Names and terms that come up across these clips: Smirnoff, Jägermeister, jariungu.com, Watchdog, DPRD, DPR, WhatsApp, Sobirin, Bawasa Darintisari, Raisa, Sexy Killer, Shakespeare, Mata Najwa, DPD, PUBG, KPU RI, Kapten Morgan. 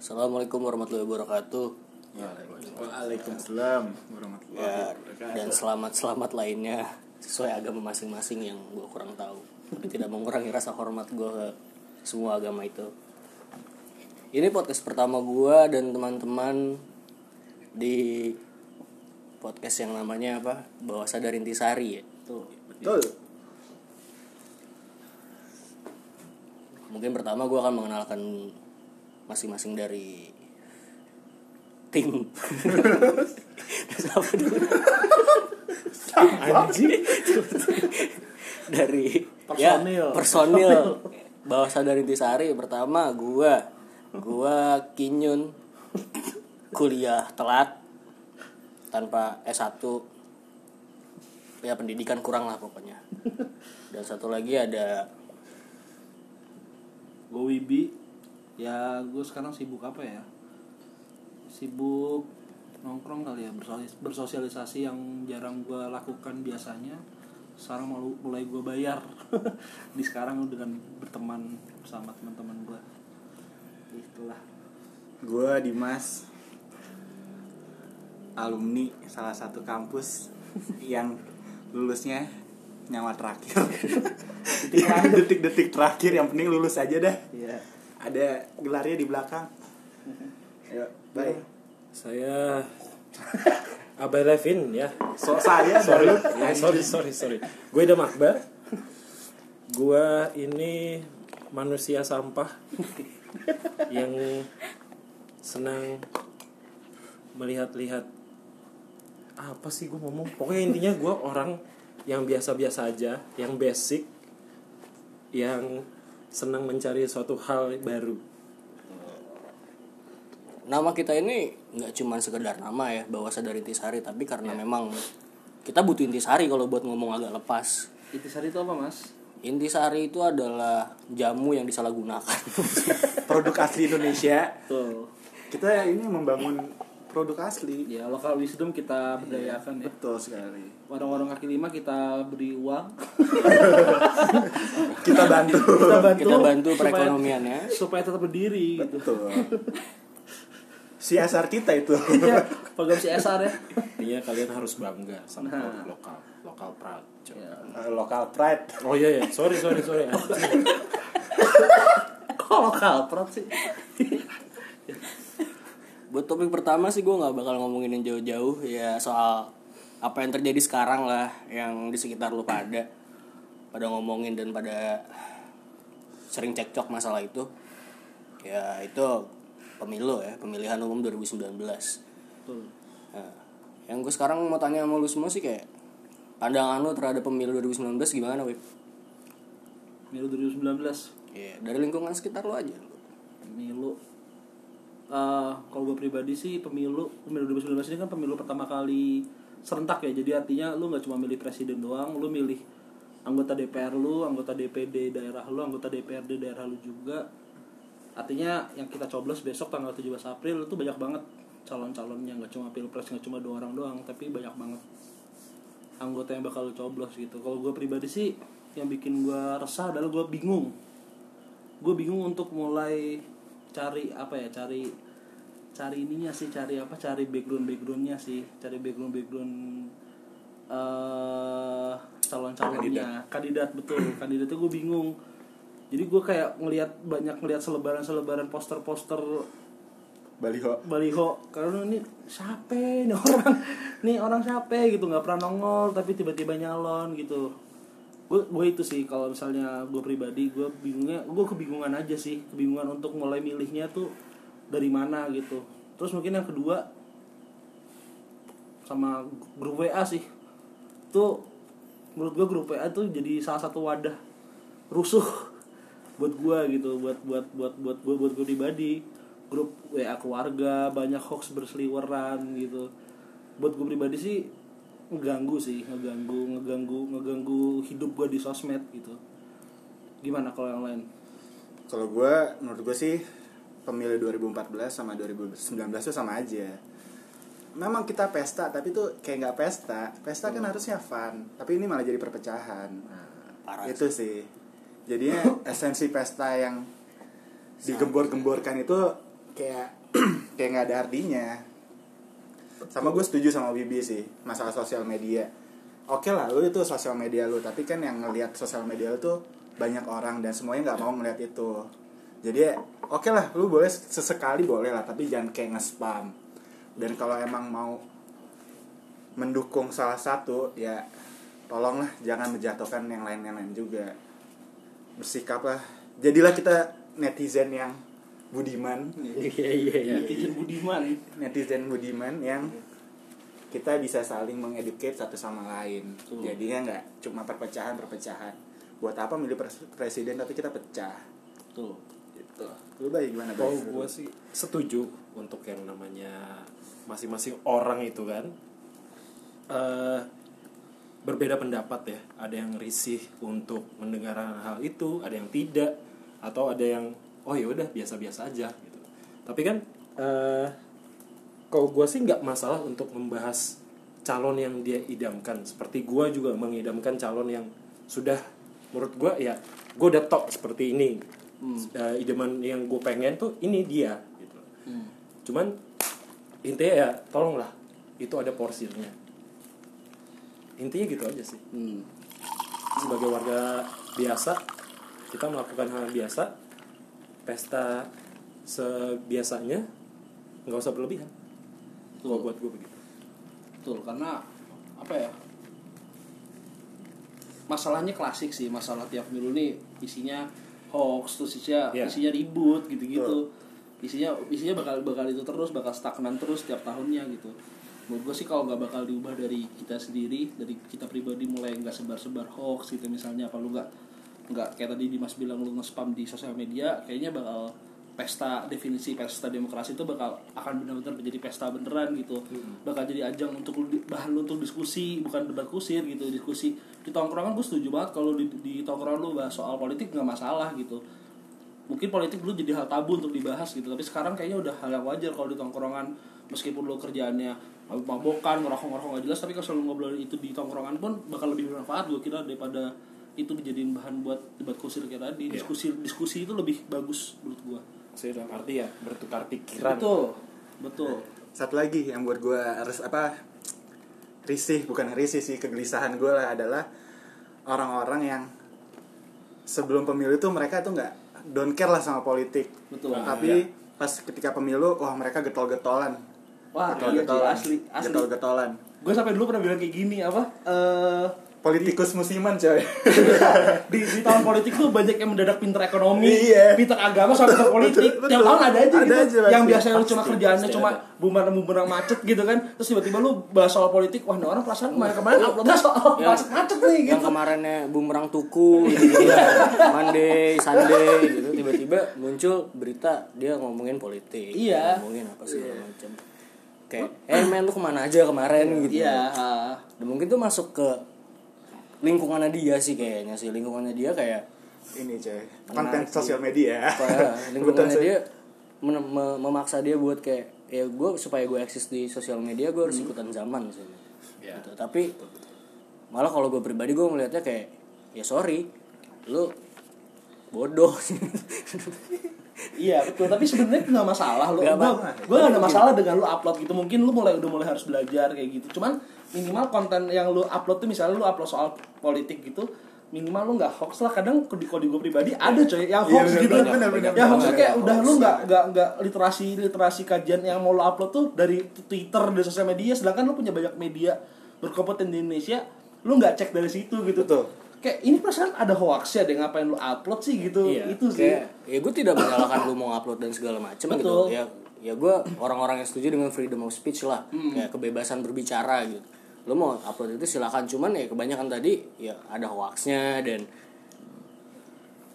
Assalamualaikum warahmatullahi wabarakatuh. Waalaikumsalam warahmatullahi wabarakatuh. Dan selamat-selamat lainnya sesuai agama masing-masing yang gue kurang tahu. Tapi tidak mengurangi rasa hormat gue ke semua agama itu. Ini podcast pertama gue dan teman-teman di podcast yang namanya apa? Bawasa Darintisari ya. Tuh. Betul. Mungkin pertama gue akan mengenalkan masing-masing dari tim. Siapa dulu? Anjing. Dari personil. Bawasa Darintisari pertama gue Kinyun, kuliah telat tanpa S1. Ya pendidikan kurang lah pokoknya. Dan satu lagi ada gue Wibi. Ya gue sekarang sibuk apa ya? Sibuk nongkrong kali ya, bersosialisasi yang jarang gue lakukan biasanya. Sekarang mulai gue bayar di sekarang dengan berteman sama teman-teman gue. Itulah. Gue Dimas, alumni salah satu kampus yang lulusnya nyawa terakhir. Detik-detik terakhir, yang penting lulus aja dah. Iya. Ada gelarnya di belakang. Ayo, bye. Saya Abah Levin ya. Sorry. Gue udah Makba. Gue ini manusia sampah yang senang melihat-lihat. Apa sih gue ngomong? Pokoknya intinya gue orang yang biasa-biasa aja, yang basic, yang senang mencari suatu hal baru. Nama kita ini nggak cuma sekedar nama ya, Bawasa Darintisari, tapi karena memang kita butuh intisari kalau buat ngomong agak lepas. Intisari itu apa, Mas? Intisari itu adalah jamu yang disalahgunakan. Produk asli Indonesia. Tuh. Kita ini membangun produk asli. Ya, lokal wisdom kita berdayakan ya. Betul sekali. Warung-warung kaki lima kita beri uang. Kita bantu perekonomiannya supaya tetap berdiri. Betul. CSR kita itu. Iya, program CSR ya. Iya, kalian harus bangga sama produk lokal. Lokal pride. Ya. Lokal pride. Oh iya. Sorry. Kok lokal pride sih? Buat topik pertama sih gue gak bakal ngomongin yang jauh-jauh. Ya soal apa yang terjadi sekarang lah, yang di sekitar lu pada ngomongin dan pada sering cekcok masalah itu. Ya itu pemilu ya, pemilihan umum 2019. Betul. Nah, yang gue sekarang mau tanya sama lu semua sih kayak pandangan lu terhadap pemilu 2019 gimana, Wip? Pemilu 2019? Ya, dari lingkungan sekitar lu aja. Pemilu kalau gue pribadi sih pemilu 2019 ini kan pemilu pertama kali serentak ya. Jadi artinya lu gak cuma milih presiden doang, lu milih anggota DPR lu, anggota DPD daerah lu, anggota DPRD daerah lu juga. Artinya yang kita coblos besok tanggal 17 April itu banyak banget calon-calonnya. Gak cuma pilpres, gak cuma 2 orang doang, tapi banyak banget anggota yang bakal lu coblos gitu. Kalau gue pribadi sih yang bikin gue resah adalah gue bingung. Gue bingung untuk mulai cari backgroundnya sih, cari background calonnya kandidat. Betul, kandidatnya gue bingung. Jadi gue kayak ngelihat selebaran poster baliho karena ini siapa nih orang siapa gitu, nggak pernah nongol tapi tiba-tiba nyalon gitu. Gue itu sih kalau misalnya gue pribadi, gue kebingungan untuk mulai milihnya tuh dari mana gitu. Terus mungkin yang kedua sama grup WA sih. Tuh menurut gue grup WA tuh jadi salah satu wadah rusuh buat gue gitu, buat gue pribadi. Grup WA keluarga banyak hoax berseliweran gitu. Buat gue pribadi sih ngeganggu hidup gue di sosmed gitu. Gimana kalau yang lain? Kalau gue, menurut gue sih pemilu 2014 sama 2019 itu sama aja. Memang kita pesta, tapi tuh kayak nggak pesta kan harusnya fun, tapi ini malah jadi perpecahan. Parah itu sih. Jadinya esensi pesta yang digembor-gemborkan itu kayak kayak nggak ada artinya. Sama gue setuju sama Bibi sih masalah sosial media. Oke lah, lu itu sosial media lu, tapi kan yang ngelihat sosial media lu tuh banyak orang dan semuanya nggak mau ngelihat itu. Jadi oke lah, lu boleh sesekali boleh lah, tapi jangan kayak nge-spam. Dan kalau emang mau mendukung salah satu, ya tolonglah jangan menjatuhkan yang lain juga. Bersikaplah, jadilah kita netizen yang budiman. Iya. Netizen budiman yang kita bisa saling mengedukate satu sama lain. Jadinya nggak cuma perpecahan. Buat apa milih presiden tapi kita pecah? Tuh. Gitu. Lu baik gimana? Kalau gue sih setuju untuk yang namanya masing-masing orang itu kan berbeda pendapat ya. Ada yang risih untuk mendengar hal itu, ada yang tidak, atau ada yang oh ya udah biasa-biasa aja gitu. Tapi kan kalau gue sih nggak masalah untuk membahas calon yang dia idamkan. Seperti gue juga mengidamkan calon yang sudah menurut gue ya gue udah top seperti ini. Idaman yang gue pengen tuh ini dia gitu. Cuman intinya ya tolonglah itu ada porsinya. Intinya gitu aja sih. Sebagai warga biasa kita melakukan hal biasa, pesta sebiasanya, nggak usah berlebihan. Kalau buat gue begitu. Betul, karena apa ya? Masalahnya klasik sih, masalah tiap milu nih isinya hoax, terus isinya ribut gitu-gitu. Betul. Isinya bakal itu terus, bakal stagnan terus tiap tahunnya gitu. Menurut gue sih kalau nggak bakal diubah dari kita sendiri, dari kita pribadi mulai nggak sebar-sebar hoax gitu misalnya, apa lu nggak kayak tadi Dimas bilang lu nge-spam di sosial media, kayaknya bakal pesta, definisi pesta demokrasi itu akan benar-benar menjadi pesta beneran gitu. Bakal jadi ajang untuk bahan lu untuk diskusi, bukan debat kusir gitu. Diskusi di tongkrongan gue setuju banget kalau di tongkrongan lu bahas soal politik nggak masalah gitu. Mungkin politik dulu jadi hal tabu untuk dibahas gitu, tapi sekarang kayaknya udah hal yang wajar kalau di tongkrongan. Meskipun lu kerjaannya mabok-mabokan, ngerokok-ngerokok nggak jelas, tapi kalau selalu ngobrol itu di tongkrongan pun bakal lebih bermanfaat gue kira daripada itu dijadiin bahan buat debat kusir kayak tadi. Diskusi itu lebih bagus menurut gue. Saya dalam arti ya bertukar pikiran. Betul. Satu lagi yang buat gue harus kegelisahan gue lah adalah orang-orang yang sebelum pemilu tuh mereka tuh nggak don't care lah sama politik. Betul. Tapi pas ketika pemilu, wah mereka getol-getolan. Wah, getol-getolan. Asli. Getol-getolan. Gue sampai dulu pernah bilang kayak gini politikus musiman coy. di tahun politik tuh banyak yang mendadak pinter ekonomi, pinter agama, soal pinter politik. Tiap tahun ada aja gitu. Yang biasanya lu cuma kerjaannya cuma bumerang macet gitu kan. Terus tiba-tiba lu bahas soal politik, wah nah orang perasaan kemarin uploadnya soal macet nih gitu. Yang kemarinnya bumerang tuku gitu. Monday, Sunday gitu, tiba-tiba muncul berita dia ngomongin politik. Iya. Ngomongin apa segala macam. Kayak, men lu kemana aja kemarin gitu. Iya. Dan mungkin tuh masuk ke lingkungannya dia sih kayaknya sih. Lingkungannya dia kayak ini coy, konten sosial media. Lingkungannya dia memaksa dia buat kayak ya gue supaya gue eksis di sosial media gue harus ikutan zaman sih. Gitu. Tapi malah kalau gue pribadi gue melihatnya kayak ya sorry lu bodoh. Iya betul, tapi sebenarnya nggak masalah lu. Gue nggak ada masalah dengan lu upload gitu. Mungkin lu udah mulai harus belajar kayak gitu. Cuman minimal konten yang lu upload tuh misalnya lu upload soal politik gitu, minimal lu nggak hoax lah. Kadang di kode gue pribadi ada coy yang hoax gitu. Ya hoax kayak udah lu nggak literasi kajian yang mau lu upload tuh dari Twitter, dari sosial media. Sedangkan lu punya banyak media berkompeten di Indonesia, lu nggak cek dari situ gitu. Betul. Kayak ini perasaan ada hoaxnya deh, ngapain lu upload sih gitu. Itu sih kayak, ya gue tidak menyalahkan lu mau upload dan segala macam gitu ya gue orang-orang yang setuju dengan freedom of speech lah, kayak kebebasan berbicara gitu. Lu mau upload itu silakan, cuman ya kebanyakan tadi ya ada hoaxnya. Dan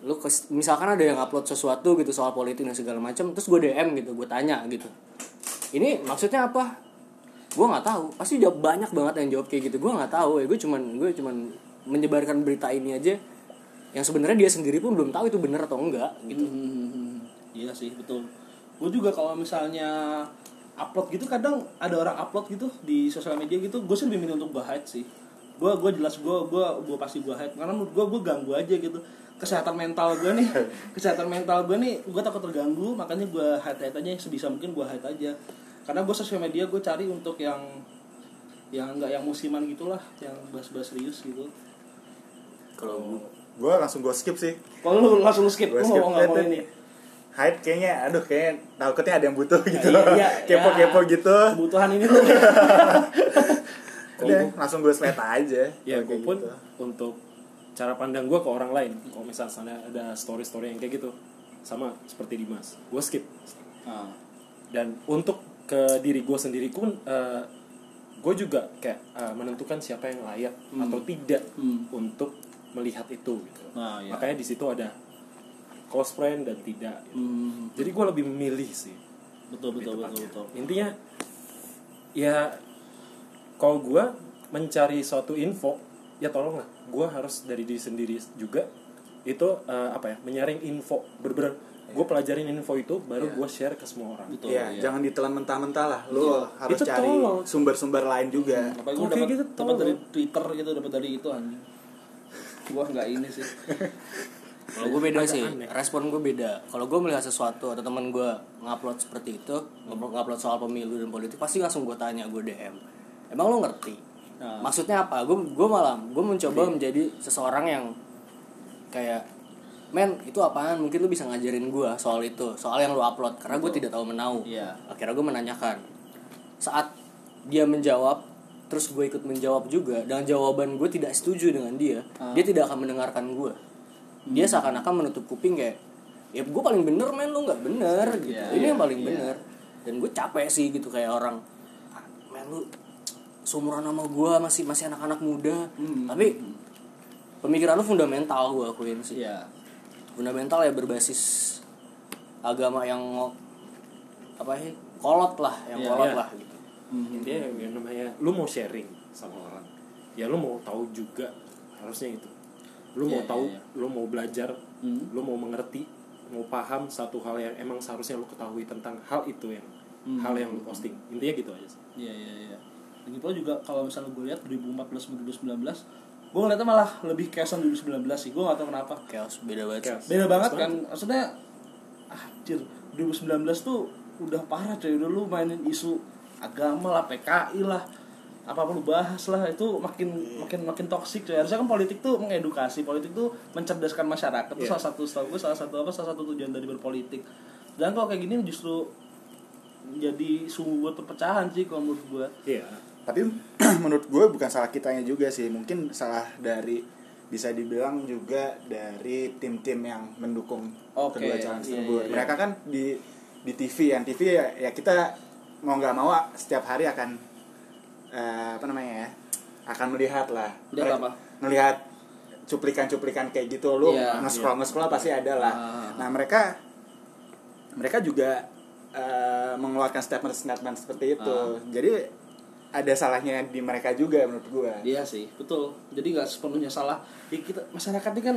lu misalkan ada yang upload sesuatu gitu soal politik dan segala macam, terus gue DM gitu, gue tanya gitu ini maksudnya apa, gue nggak tahu. Pasti jawab banyak banget yang jawab kayak gitu, gue nggak tahu ya, gue cuman menyebarkan berita ini aja yang sebenarnya dia sendiri pun belum tahu itu benar atau enggak gitu. Iya sih betul. Gue juga kalau misalnya upload gitu, kadang ada orang upload gitu di sosial media gitu, gue sih lebih milih untuk gue hide sih. Gue jelas gue pasti gue hide, karena menurut gue ganggu aja gitu. kesehatan mental gue nih gue takut terganggu, makanya gue hide aja sebisa mungkin, gue hide aja karena gue sosial media gue cari untuk yang nggak yang musiman gitulah, yang bahas-bahas serius gitu. Kalau gue langsung gue skip sih. Kalau lu langsung skip, gue nggak mau ini. Hype kayaknya, aduh kayaknya takutnya ada yang butuh gitu, iya, kepo-kepo ya, gitu. Kebutuhan ini tuh. Udah, langsung gue slide aja. Ya gue pun gitu. Untuk cara pandang gue ke orang lain, kalau misalnya ada story-story yang kayak gitu, sama seperti Dimas, gue skip. Dan untuk ke diri gue sendiri pun, gue juga kayak menentukan siapa yang layak atau tidak untuk melihat itu gitu. Nah, iya. Makanya di situ ada close friend dan tidak gitu. Jadi gue lebih memilih sih. Betul. Intinya ya kalau gue mencari suatu info, ya tolonglah gue harus dari diri sendiri juga itu menyaring info bener-bener. Gue pelajarin info itu baru gue share ke semua orang. Betul, ya, jangan ditelan mentah-mentah lah. Lo harus itu cari tolong. Sumber-sumber lain juga. Apalagi gue dapat dari Twitter gitu, dapat dari itu anjing. Gue nggak ini sih. Kalau gue beda sih, respon gue beda. Kalau gue melihat sesuatu atau teman gue ngupload seperti itu, ngupload soal pemilu dan politik, pasti langsung gue tanya, gue DM. Emang lo ngerti? Maksudnya apa? Gue mencoba menjadi seseorang yang kayak, men, itu apaan? Mungkin lu bisa ngajarin gue soal itu, soal yang lu upload. Karena gue tidak tahu menahu. Yeah. Akhirnya gue menanyakan. Saat dia menjawab, terus gue ikut menjawab juga, dan jawaban gue tidak setuju dengan dia, dia tidak akan mendengarkan gue. Dia seakan-akan menutup kuping kayak, ya gue paling bener, men, lu gak bener gitu. Ini yang paling bener. Dan gue capek sih gitu, kayak orang, men, lu seumuran sama gue, masih anak-anak muda. Tapi pemikiran lu fundamental, gue akuin sih. Yeah. Fundamental ya, berbasis agama yang kolot lah, yang lah gitu. Intinya yang namanya lu mau sharing sama orang, ya lu mau tahu juga harusnya itu. Lu mau tahu, lu mau belajar, lu mau mengerti, mau paham satu hal yang emang seharusnya lu ketahui tentang hal itu, yang hal yang lu posting. Intinya gitu aja sih. Iya. Lagi pula juga kalau misalnya gue lihat 2014-2019, gue ngeliatnya malah lebih chaos 2019 sih. Gue gak tau kenapa. Chaos beda banget. Chaos. Beda banget kan. Maksudnya 2019 tuh udah parah coy. Udah lu mainin isu agama lah, PKI lah, apa-apa lu bahas lah. Itu makin toksik coy. Harusnya kan politik tuh mengedukasi, politik tuh mencerdaskan masyarakat. Itu salah satu, setahu gue, salah satu tujuan dari berpolitik. Dan kalau kayak gini justru jadi sumbu buat perpecahan sih kalau menurut gue. Iya. Tapi menurut gue bukan salah kitanya juga sih, mungkin salah dari, bisa dibilang juga dari tim-tim yang mendukung kedua calon tersebut. Iya. Mereka kan di TV, yang TV ya kita mau nggak mau setiap hari akan akan melihat lah. Melihat apa? Melihat cuplikan-cuplikan kayak gitu, lu nge-scroll pasti ada lah. Nah mereka juga mengeluarkan statement-statement seperti itu. Jadi ada salahnya di mereka juga menurut gue. Iya sih, betul. Jadi nggak sepenuhnya salah. Ya kita masyarakat ini kan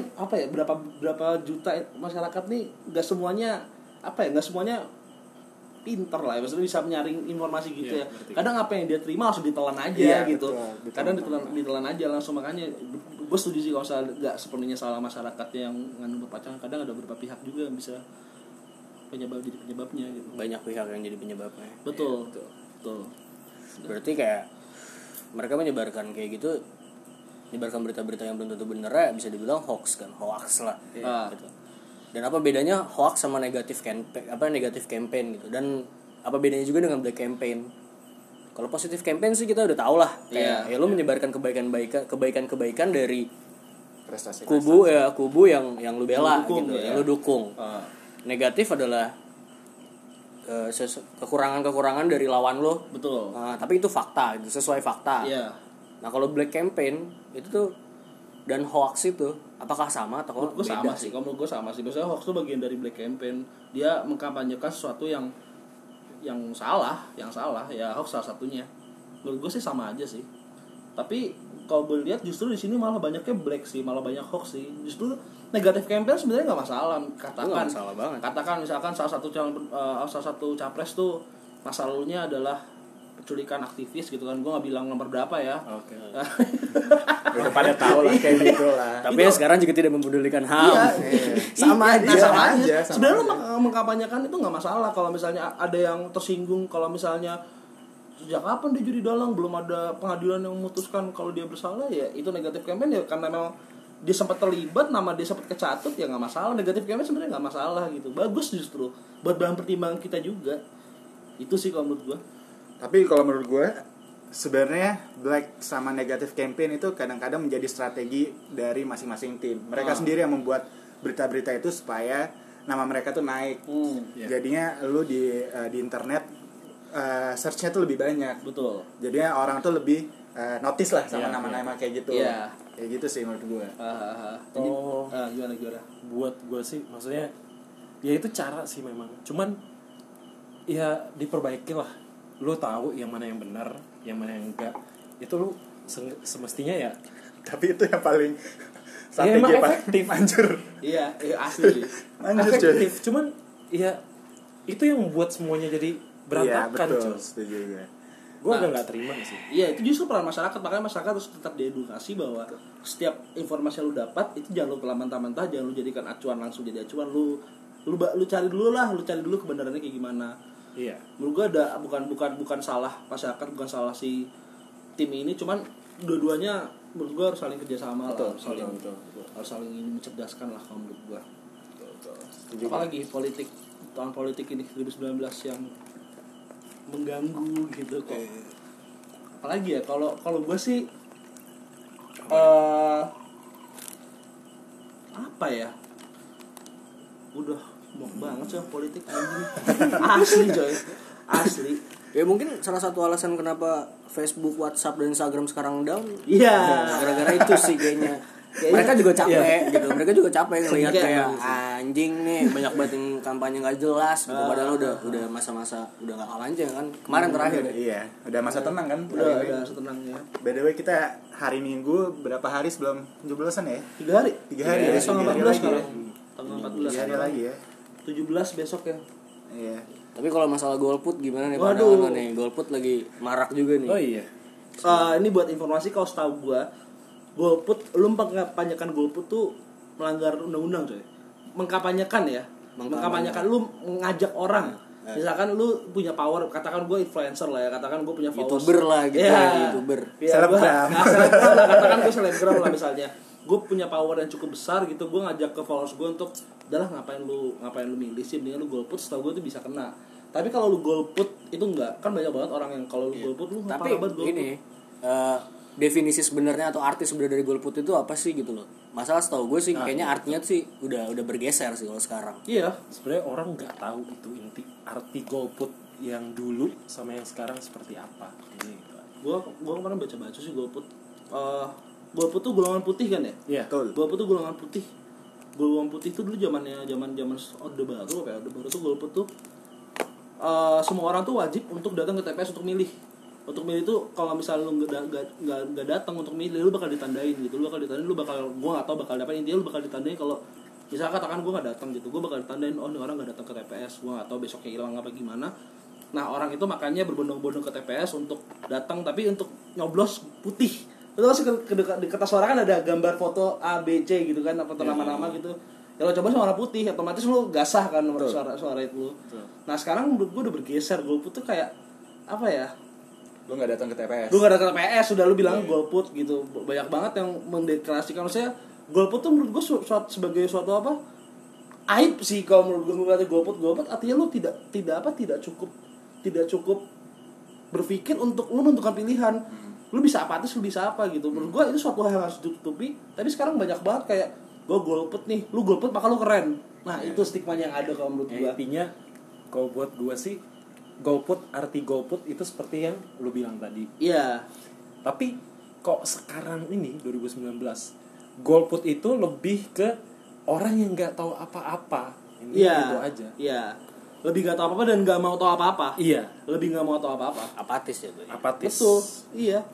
berapa juta masyarakat nih, nggak semuanya nggak semuanya pinter lah. Ya. Maksudnya bisa menyaring informasi gitu ya. Kadang apa yang dia terima langsung ditelan aja gitu. Betul, kadang ditelan aja langsung, makanya gue setuju sih kalau nggak sepenuhnya salah masyarakatnya yang ngandung berpacaran. Kadang ada beberapa pihak juga yang bisa penyebabnya gitu. Banyak pihak yang jadi penyebabnya. Betul. Ya, betul. Berarti kayak mereka menyebarkan kayak gitu, menyebarkan berita-berita yang belum tentu bener ya, bisa dibilang hoax kan, hoax lah. Gitu. Dan apa bedanya hoax sama negatif campaign gitu? Dan apa bedanya juga dengan black campaign? Kalau positif campaign sih kita udah tau lah, kayak ya lu menyebarkan kebaikan dari prestasi kubu yang lu bela, lu dukung, gitu, yang lu dukung. Negatif adalah kekurangan-kekurangan dari lawan lo. Betul. Tapi itu fakta, itu sesuai fakta. Iya. Nah, kalau black campaign itu tuh dan hoax itu apakah sama atau beda? Sama sih. Kalau menurut gue sama sih. Biasanya hoax itu bagian dari black campaign. Dia mengkampanyekan sesuatu yang salah. Ya hoax salah satunya. Menurut gue sih sama aja sih. Tapi kalau boleh lihat justru di sini malah banyaknya black sih, malah banyak hoax sih. Justru negatif campaign sebenarnya nggak masalah, katakan misalkan salah satu capres tuh masa lalunya adalah penculikan aktivis gitu kan, gue nggak bilang nomor berapa ya. Udah pada tahu lah kayak gitu lah. Tapi ya sekarang juga tidak mempedulikan HAM. Iya. Sama aja. Sebenarnya lo mengkampanyekan itu enggak masalah kalau misalnya ada yang tersinggung, kalau misalnya sejak kapan dia jadi dalang, belum ada pengadilan yang memutuskan kalau dia bersalah, ya itu negatif campaign ya, karena memang dia sempat terlibat, nama dia sempat kecatut, ya enggak masalah. Negatif campaign sebenarnya enggak masalah gitu. Bagus justru buat bahan pertimbangan kita juga. Itu sih kalau menurut gue. Tapi kalau menurut gue sebenarnya black sama negatif campaign itu kadang-kadang menjadi strategi dari masing-masing tim. Mereka sendiri yang membuat berita-berita itu supaya nama mereka tuh naik. Jadinya lu di internet search-nya tuh lebih banyak. Betul. Jadinya orang tuh lebih notice lah sama nama-nama kayak gitu. Iya. Kayak gitu sih menurut gue. Gimana? Buat gue sih maksudnya ya itu cara sih memang. Cuman ya diperbaiki lah. Lu tahu yang mana yang benar, yang mana yang enggak. Itu lu semestinya ya. Tapi itu yang paling strategi ya, efektif anjir. Iya, asli. Anjir efektif, cuman ya itu yang membuat semuanya jadi berantakan. Iya, betul, setuju gue. Gue udah enggak terima sih. Iya, itu justru peran masyarakat, makanya masyarakat harus tetap diedukasi bahwa setiap informasi yang lu dapat itu jangan lu telamantah-mantah, jangan lu jadikan acuan langsung jadi acuan. Lu cari dulu kebenarannya kayak gimana. Iya. Menurut gue ada bukan salah masyarakat, bukan salah si tim ini, cuman dua-duanya menurut gue harus saling kerjasama, betul. Harus saling mencerdaskan lah kalau menurut gue. Betul. Apalagi politik, tahun politik ini 2019 yang mengganggu gitu kok. Apalagi ya kalau gue sih apa ya? Udah mok banget sih politik anjing. Asli coy. Ya mungkin salah satu alasan kenapa Facebook, WhatsApp dan Instagram sekarang down. Iya. Yeah. Gara-gara itu sih kayaknya. Mereka juga capek gitu. Mereka juga capek ngelihat kayak anjing nih banyak banget yang kampanye enggak jelas. Padahal udah masa-masa udah enggak lancar kan. Kemarin terakhir. Iya. Udah masa tenang kan? Udah masa tenang ya. By the way kita hari Minggu berapa hari sebelum 17-an ya? 3 hari. Dari tanggal 14 sekarang. Tanggal 14 hari lagi ya. 17 besok ya. Iya. Tapi kalau masalah golput gimana nih pandangan nih? Golput lagi marak juga nih. Oh iya. Ini buat informasi kalau setahu gua, golput lu mengkampanyekan golput tuh melanggar undang-undang coy. Mengkampanyekan lu ngajak orang. Misalkan lu punya power, katakan gua influencer lah ya, katakan gua punya followers. YouTuber lah gitu ya. YouTuber. Ya, selebgram. Katakan gua selebgram lah misalnya. Gue punya power yang cukup besar gitu, gue ngajak ke followers gue untuk udahlah ngapain lu milih sih, mendingan lu golput, setahu gue tuh bisa kena. Tapi kalau lu golput itu enggak, kan banyak banget orang yang kalau lu golput lu ngapain banget golput. Tapi ini definisi sebenarnya atau arti sebenarnya dari golput itu apa sih gitu loh. Masalah setahu gue sih kayaknya artinya tuh sih udah bergeser sih kalau sekarang. Iya, sebenarnya orang enggak tahu itu inti arti golput yang dulu sama yang sekarang seperti apa. Gue kemarin baca-baca sih golput. Golput tuh golongan putih kan ya? Iya. Betul. Golput tuh golongan putih. Golongan putih tuh dulu zaman Orde Baru apa ya? Orde Baru tuh golput tuh semua orang tuh wajib untuk datang ke TPS untuk milih. Untuk milih tuh kalau misalnya lu enggak datang untuk milih, lu bakal ditandain gitu. Lu bakal ditandain kalau misalnya katakan gua enggak datang gitu. Gua bakal ditandain ini orang enggak datang ke TPS, gua enggak tahu besoknya hilang apa gimana. Nah, orang itu makanya berbondong-bondong ke TPS untuk datang tapi untuk nyoblos putih. Terus di kertas suara kan ada gambar foto A, B, C gitu kan, atau nama-nama gitu. Ya lo coba sama warna putih, otomatis lo gak sah kan nomor suara itu lo. Nah sekarang menurut gue udah bergeser, golput tuh kayak apa ya? Lo gak datang ke TPS? Lo gak datang ke TPS, udah lo bilang golput gitu. Banyak banget yang mendeklarasikan, maksudnya golput tuh menurut gue sebagai suatu apa? Aib sih kalau menurut gue ngeliatnya golput, artinya lo tidak cukup berpikir untuk lo menentukan pilihan. Lu bisa apatis, lu bisa apa gitu. Menurut gue itu suatu hal yang harus ditutupi. Tapi sekarang banyak banget kayak gue golput nih, lu golput maka lu keren. Nah itu stigmanya yang ada kalau menurut gue. Intinya kalau buat gue sih golput, arti golput itu seperti yang lu bilang tadi. Iya. Tapi kok sekarang ini 2019 golput itu lebih ke orang yang gak tahu apa-apa. Ini gitu aja. Iya. Lebih gak tau apa-apa dan gak mau tau apa-apa. Iya. Lebih gak mau tau apa-apa. Apatis ya gue. Apatis. Betul. Iya.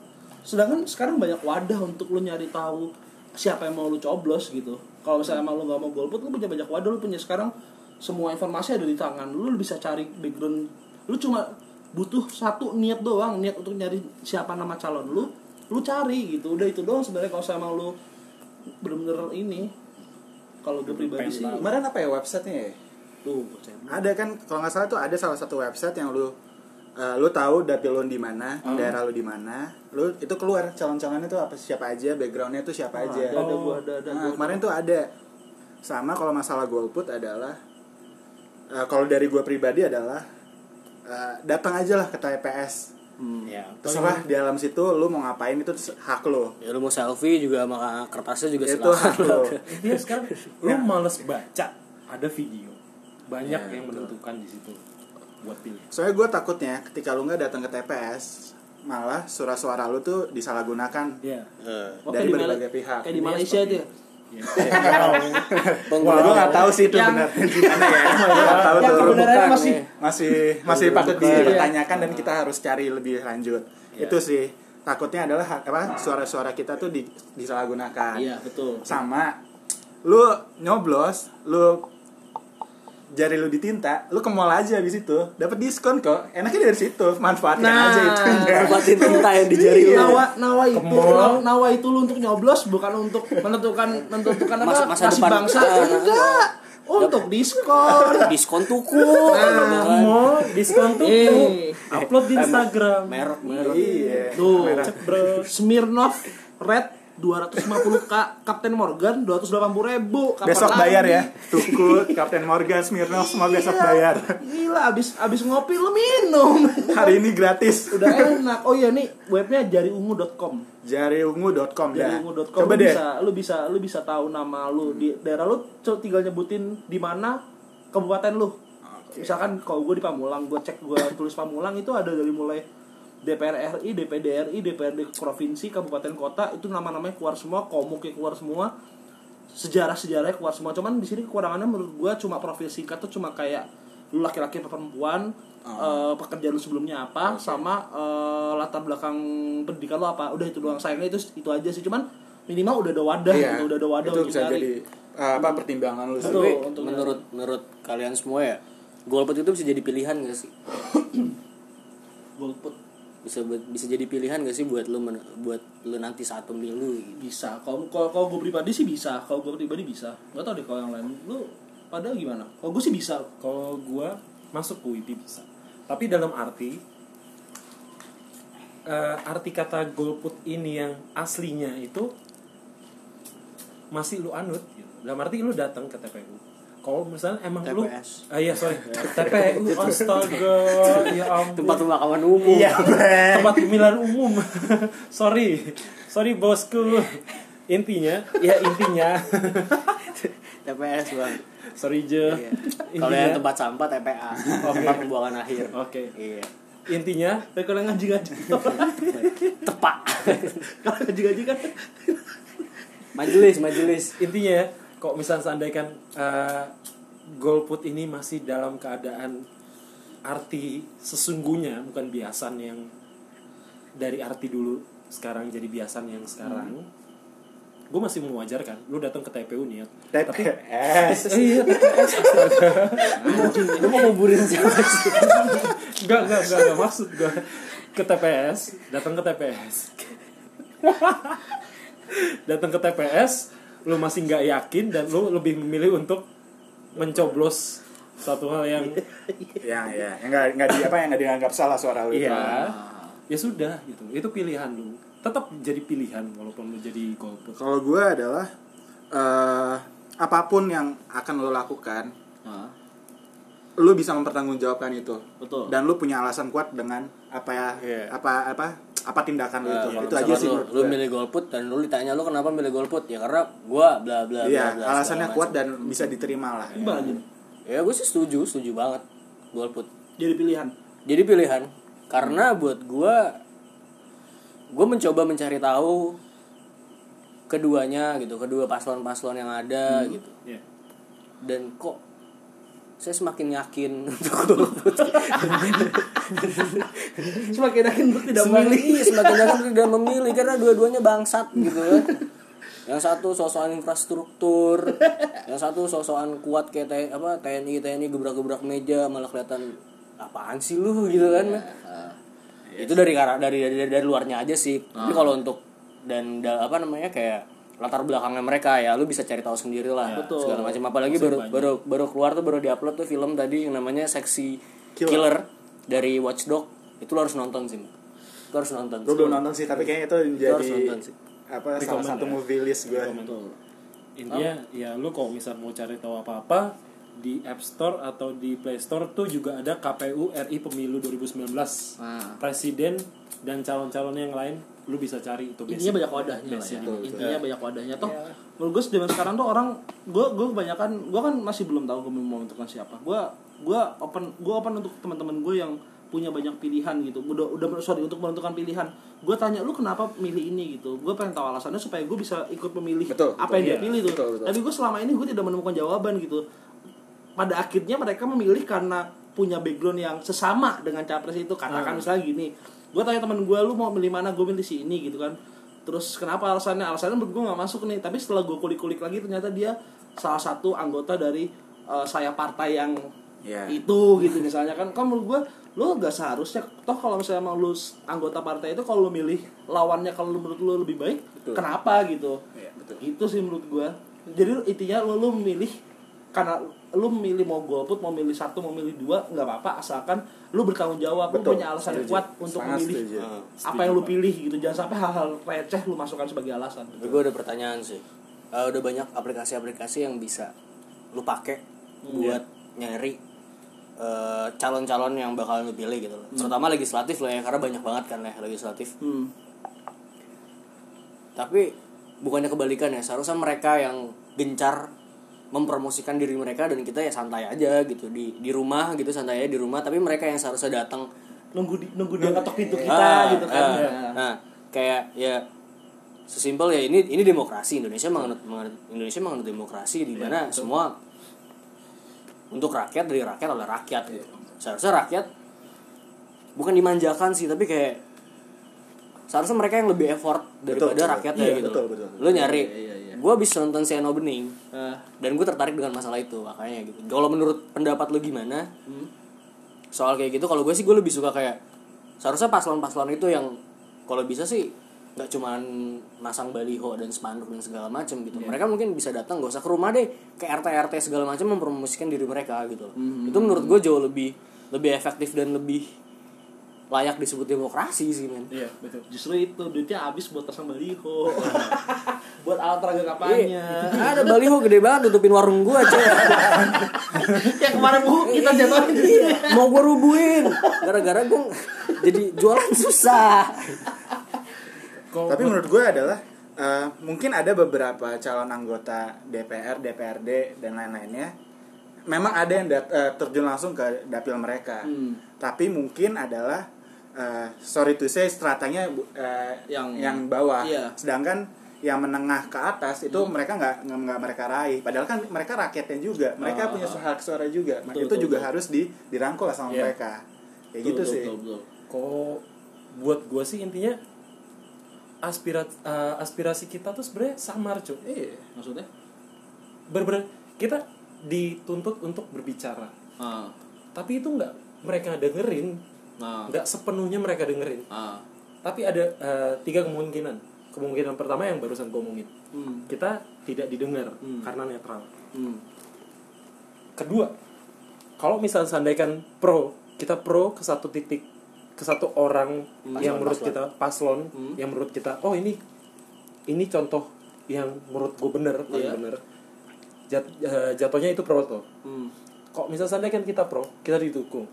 Sedangkan sekarang banyak wadah untuk lu nyari tahu siapa yang mau lu coblos gitu. Kalau misalnya emang lu gak mau golput, lu punya banyak wadah, lu punya sekarang semua informasi ada di tangan. Lu bisa cari background. Lu cuma butuh satu niat doang, niat untuk nyari siapa nama calon lu. lu cari gitu. Udah itu doang sebenarnya kalau sama lu bener-bener ini. Kalau gue pribadi sih kemarin apa ya websitenya ya? Tuh, ada kan kalau nggak salah tuh ada salah satu website yang lu tahu dapil lu di mana, daerah lu di mana, lu itu keluar calon-calonnya tuh apa siapa aja, backgroundnya tuh siapa aja. Ada, nah, kemarin tuh ada. Sama kalau masalah golput adalah kalau dari gue pribadi adalah datang aja lah ke TPS. Ya, terserah di alam situ lu mau ngapain itu hak lu. Ya lu mau selfie juga sama kertasnya juga itu hak lu. Iya sekarang lu males baca ada video. Banyak ya, yang menentukan di situ. Buat pilih. Soalnya gue takutnya ketika lu nggak datang ke TPS malah suara-suara lu tuh disalahgunakan dari berbagai pihak. Kayak di Malaysia itu. Wah, gue nggak tahu sih itu benar. Yang kebenarannya masih patut dipertanyakan dan kita harus cari lebih lanjut. Itu sih takutnya adalah apa suara-suara kita tuh disalahgunakan. Iya betul. Sama lu nyoblos lu. Jari lu ditinta, lu ke mall aja abis itu, dapat diskon kok. Enaknya dari situ, manfaatkan aja itu. Manfaatin tinta yang di jari lu. Nawa itu lu untuk nyoblos, bukan untuk menentukan apa nasib bangsa. Enggak. Untuk diskon tuku. Mall, diskon tuku. Upload di Instagram. Merek. Iya. Tuh, Smirnoff Red 250k, Kapten Morgan 280.000. Besok bayar ya. Tuku Kapten Morgan Smirnoff semua besok bayar. Gila, abis ngopi lu minum. Hari ini gratis. Udah enak. Oh iya nih, webnya jariungu.com. Jariungu.com. Coba lu deh. Lu bisa tahu nama lu di daerah lu, tinggal nyebutin di mana kabupaten lu. Okay. Misalkan kalau gue di Pamulang, gue tulis Pamulang itu ada dari mulai DPR RI, DPD RI, DPRD provinsi, kabupaten kota itu nama-namanya keluar semua, komuknya keluar semua, sejarah-sejarahnya keluar semua. Cuman di sini kekurangannya menurut gue cuma profil singkat tuh cuma kayak lu laki-laki apa perempuan, pekerjaan lu sebelumnya apa, sama latar belakang pendidikan lu apa. Udah itu doang. Sayangnya itu aja sih. Cuman minimal udah ada wadah, udah ada wadah untuk bisa jadi pertimbangan lu sendiri. Menurut kalian semua ya, golput itu bisa jadi pilihan nggak sih? Golput bisa jadi pilihan gak sih buat lu nanti saat pemilu gitu? Bisa. Kalau gue pribadi sih bisa. Gak tau deh kalau yang lain. Lu pada gimana? Kalau gue sih bisa. Kalau gue masuk UIP bisa. Tapi dalam arti kata golput ini yang aslinya itu masih lu anut gitu. Dalam arti lu datang ke TPU. Kalau misalnya emang TPS. Lu TPU astaga ya ampun tempat pemakaman umum tempat pemilihan umum sorry bosku intinya TPS bang sorry je kalau yang tempat sampah TPA tempat pembuangan akhir iya intinya kalau ngaji tepak kalau ngaji kan majelis intinya kok misalnya seandainya golput ini masih dalam keadaan arti sesungguhnya bukan biasan yang dari arti dulu sekarang jadi biasan yang sekarang gue masih mewajarkan lu datang ke TPU nih ya TPS lu mau nguburin siapa sih enggak maksud gue datang ke TPS lu masih nggak yakin dan lu lebih memilih untuk mencoblos satu hal yang nggak dianggap salah suara lu ya sudah gitu itu pilihan lu tetap jadi pilihan walaupun lu jadi golput. Kalau gue adalah apapun yang akan lu lakukan lu bisa mempertanggungjawabkan itu. Betul. Dan lu punya alasan kuat dengan apa tindakan lu itu aja sih lu milih golput dan lu ditanya lu kenapa milih golput ya karena gua bla bla bla alasannya kuat dan bisa diterima lah ya gua sih setuju banget golput jadi pilihan karena buat gua mencoba mencari tahu keduanya gitu kedua paslon yang ada gitu dan kok saya semakin yakin untuk golput. Semakin yakin untuk tidak memilih. Semakin yakin untuk tidak memilih karena dua-duanya bangsat gitu. Yang satu sosokan infrastruktur, yang satu sosokan kuat kayak TNI gebrak-gebrak meja malah kelihatan apaan sih lu gitu kan. Itu dari luarnya aja sih. Tapi kalau untuk dan apa namanya kayak latar belakangnya mereka ya lu bisa cari tahu sendiri lah segala macam. Apalagi baru keluar tuh, baru diupload tuh film tadi yang namanya Sexy Killer dari Watchdog. Itu lo harus nonton sih. Lo harus nonton. Gue belum nonton sih, tapi kayaknya itu jadi apa salah satu movie list gue. Intinya ya lu kalau misal mau cari tahu apa-apa di App Store atau di Play Store tuh juga ada KPU RI Pemilu 2019. Presiden dan calon-calonnya yang lain lu bisa cari itu. Intinya banyak wadahnya lah ya. Intinya banyak wadahnya toh. Menurut gue zaman sekarang tuh orang gue kebanyakan gue kan masih belum tahu gue mau menentukan siapa. Gue open untuk teman-teman gue yang punya banyak pilihan gitu. Udah untuk menentukan pilihan. Gue tanya lu kenapa milih ini gitu. Gue pengen tahu alasannya supaya gue bisa ikut memilih apa yang dia pilih tuh. Betul. Tapi gue selama ini gue tidak menemukan jawaban gitu. Pada akhirnya mereka memilih karena punya background yang sesama dengan capres itu. Katakan misalnya gini, gue tanya teman gue lu mau milih mana, gue milih si ini gitu kan. Terus kenapa alasannya menurut gue nggak masuk nih. Tapi setelah gue kulik-kulik lagi ternyata dia salah satu anggota dari saya partai yang itu gitu misalnya kan. Kalau menurut gue lu gak seharusnya toh kalau misalnya emang lu anggota partai itu kalau lu milih lawannya kalau menurut lu lebih baik, kenapa gitu. Itu sih menurut gue. Jadi intinya lu milih karena lu milih mau golput, mau milih satu, mau milih dua, nggak apa-apa asalkan lu bertanggung jawab, lu punya alasan kuat untuk memilih apa yang lu pilih gitu. Jangan sampai hal-hal receh lu masukkan sebagai alasan. Gue ada pertanyaan sih, udah banyak aplikasi-aplikasi yang bisa lu pakai buat nyari calon-calon yang bakal lu pilih gitu, terutama legislatif lo ya, karena banyak banget kan ya legislatif. Tapi bukannya kebalikan ya, seharusnya mereka yang gencar mempromosikan diri mereka dan kita ya santai aja gitu di rumah gitu, santai aja di rumah. Tapi mereka yang seharusnya datang nunggu dia ketok pintu kita gitu kan. Nah, kayak ya sesimpel ya ini demokrasi. Indonesia menganut demokrasi di mana semua untuk rakyat, dari rakyat, oleh rakyat gitu. Seharusnya rakyat bukan dimanjakan sih, tapi kayak seharusnya mereka yang lebih effort daripada rakyatnya gitu. Lu nyari gue abis nonton Seno Bening dan gue tertarik dengan masalah itu makanya gitu. Kalau menurut pendapat lo gimana soal kayak gitu? Kalau gue sih gue lebih suka kayak seharusnya paslon-paslon itu yang kalau bisa sih nggak cuman masang baliho dan spanduk dan segala macam gitu. Mereka mungkin bisa datang, gak usah ke rumah deh, ke RT segala macam, mempromosikan diri mereka gitu. Itu menurut gue jauh lebih efektif dan lebih layak disebut demokrasi sih men. Iya betul. Justru itu duitnya habis buat pasang baliho, buat alat peraga kampanye. Ada baliho gede banget tutupin warung gua aja. Yang kemarin kita jatuhin. Mau gua rubuhin gara-gara gua jadi jualan susah. Tapi menurut gua adalah mungkin ada beberapa calon anggota DPR, DPRD dan lain-lainnya memang ada yang terjun langsung ke dapil mereka. Tapi mungkin adalah sorry to say stratanya yang bawah, sedangkan yang menengah ke atas itu mereka nggak mereka raih. Padahal kan mereka rakyatnya juga, mereka punya hak suara juga. Itu juga harus dirangkul sama mereka. Kayak gitu sih. Kalau buat gue sih intinya aspirasi kita tuh sebenarnya samar cuy. Maksudnya kita dituntut untuk berbicara, tapi itu nggak mereka dengerin. Nggak sepenuhnya mereka dengerin. Tapi ada tiga kemungkinan pertama yang barusan gue omongin. Kita tidak didengar karena netral. Kedua, kalau misalnya seandainya kita pro ke satu titik, ke satu orang yang menurut kita paslon, yang menurut kita oh ini contoh yang menurut gue bener jatuhnya itu pro tuh. Kalau misalnya seandainya kita pro, kita didukung.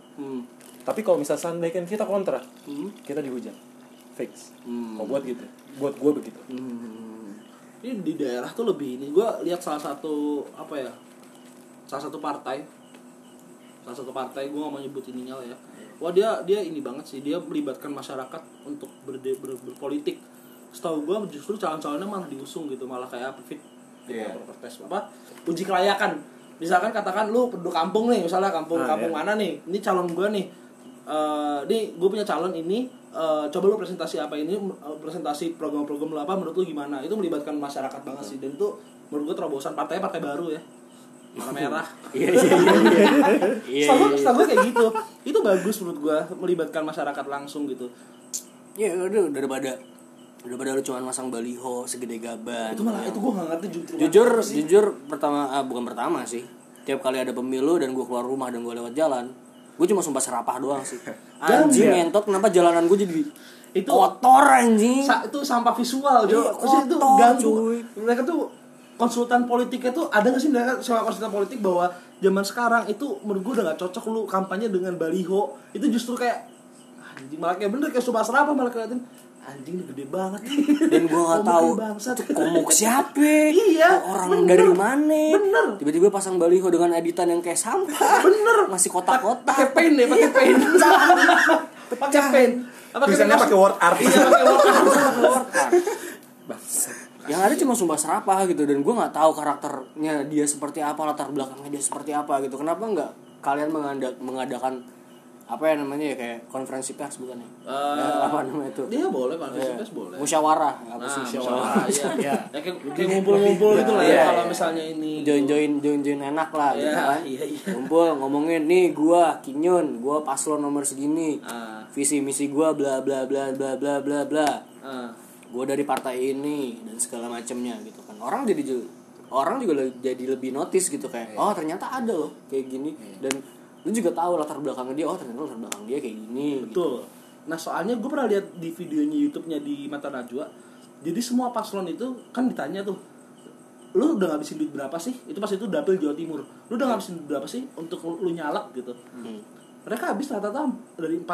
Tapi kalau misalnya seandainya kita kontra, kita dihujat, fix. Kalau buat gitu, buat gue begitu. Ini di daerah tuh lebih ini. Gue lihat salah satu partai. Gue nggak mau nyebut ininya lah ya. Wah dia ini banget sih. Dia melibatkan masyarakat untuk berpolitik. Setahu gue justru calon-calonnya malah diusung gitu, malah kayak uji kelayakan. Misalkan katakan lu penduduk kampung nih, misalnya kampung mana nih? Ini calon gue nih. Nih gue punya calon ini, coba lu presentasi apa ini, presentasi program-program lu apa, menurut lu gimana? Itu melibatkan masyarakat banget sih. Dan itu menurut gue terobosan. Partainya partai baru ya. warna merah. Iya. Setahu gue kayak gitu. Itu bagus menurut gue, melibatkan masyarakat langsung gitu. Iya, daripada lu cuman masang baliho segede gaban. Itu malah itu gue enggak ngerti jujur bukan pertama sih. Tiap kali ada pemilu dan gue keluar rumah dan gue lewat jalan, gue cuma sumpah serapah doang sih. Anjing ngentot, kenapa jalanan gue jadi itu kotor anjing. Itu sampah visual, Jo. Itu ganggu. Mereka tuh konsultan politiknya tuh ada nggak sih mereka soal konsultan politik bahwa zaman sekarang itu menurut gue udah nggak cocok lu kampanye dengan baliho. Itu justru kayak anjing, malah kayak bener kayak sumpah serapah, malah keliatin anjing ini gede banget. Dan gue nggak tahu itu komuk siapa, iya, orang bener, dari mana, bener. Tiba-tiba pasang baliho dengan editan yang kayak sampah, bener, masih kotak-kotak, pakai pen pecah pen. Misalnya pakai word art. Iya, pakai word art. Bangsat. Yang ada cuma sumpah serapah gitu, dan gue nggak tahu karakternya dia seperti apa, latar belakangnya dia seperti apa gitu. Kenapa nggak kalian mengadakan apa ya namanya ya, kayak konferensi pers bukannya? Apa namanya itu? Dia boleh konferensi pers, boleh. Musyawarah, apa sih musyawarah? Iya. Kayak ngumpul-ngumpul gitu lah ya. Kalau misalnya ini join enak lah gitu kan. Ngumpul ngomongin nih gua Kinyun, gua paslon nomor segini. Visi misi gue bla bla bla bla bla bla bla. Gue dari partai ini dan segala macamnya gitu kan. Orang juga jadi lebih notice gitu kayak oh ternyata ada loh kayak gini, dan lu juga tahu latar belakang dia, oh ternyata latar belakang dia kayak gini. Betul. Gitu. Nah, soalnya gue pernah lihat di videonya YouTube-nya di Mata Najwa. Jadi semua paslon itu kan ditanya tuh, lu udah ngabisin duit berapa sih? Itu pas itu dapil Jawa Timur. Lu udah ngabisin duit berapa sih untuk lu nyalak gitu. Mereka habis rata-rata dari 100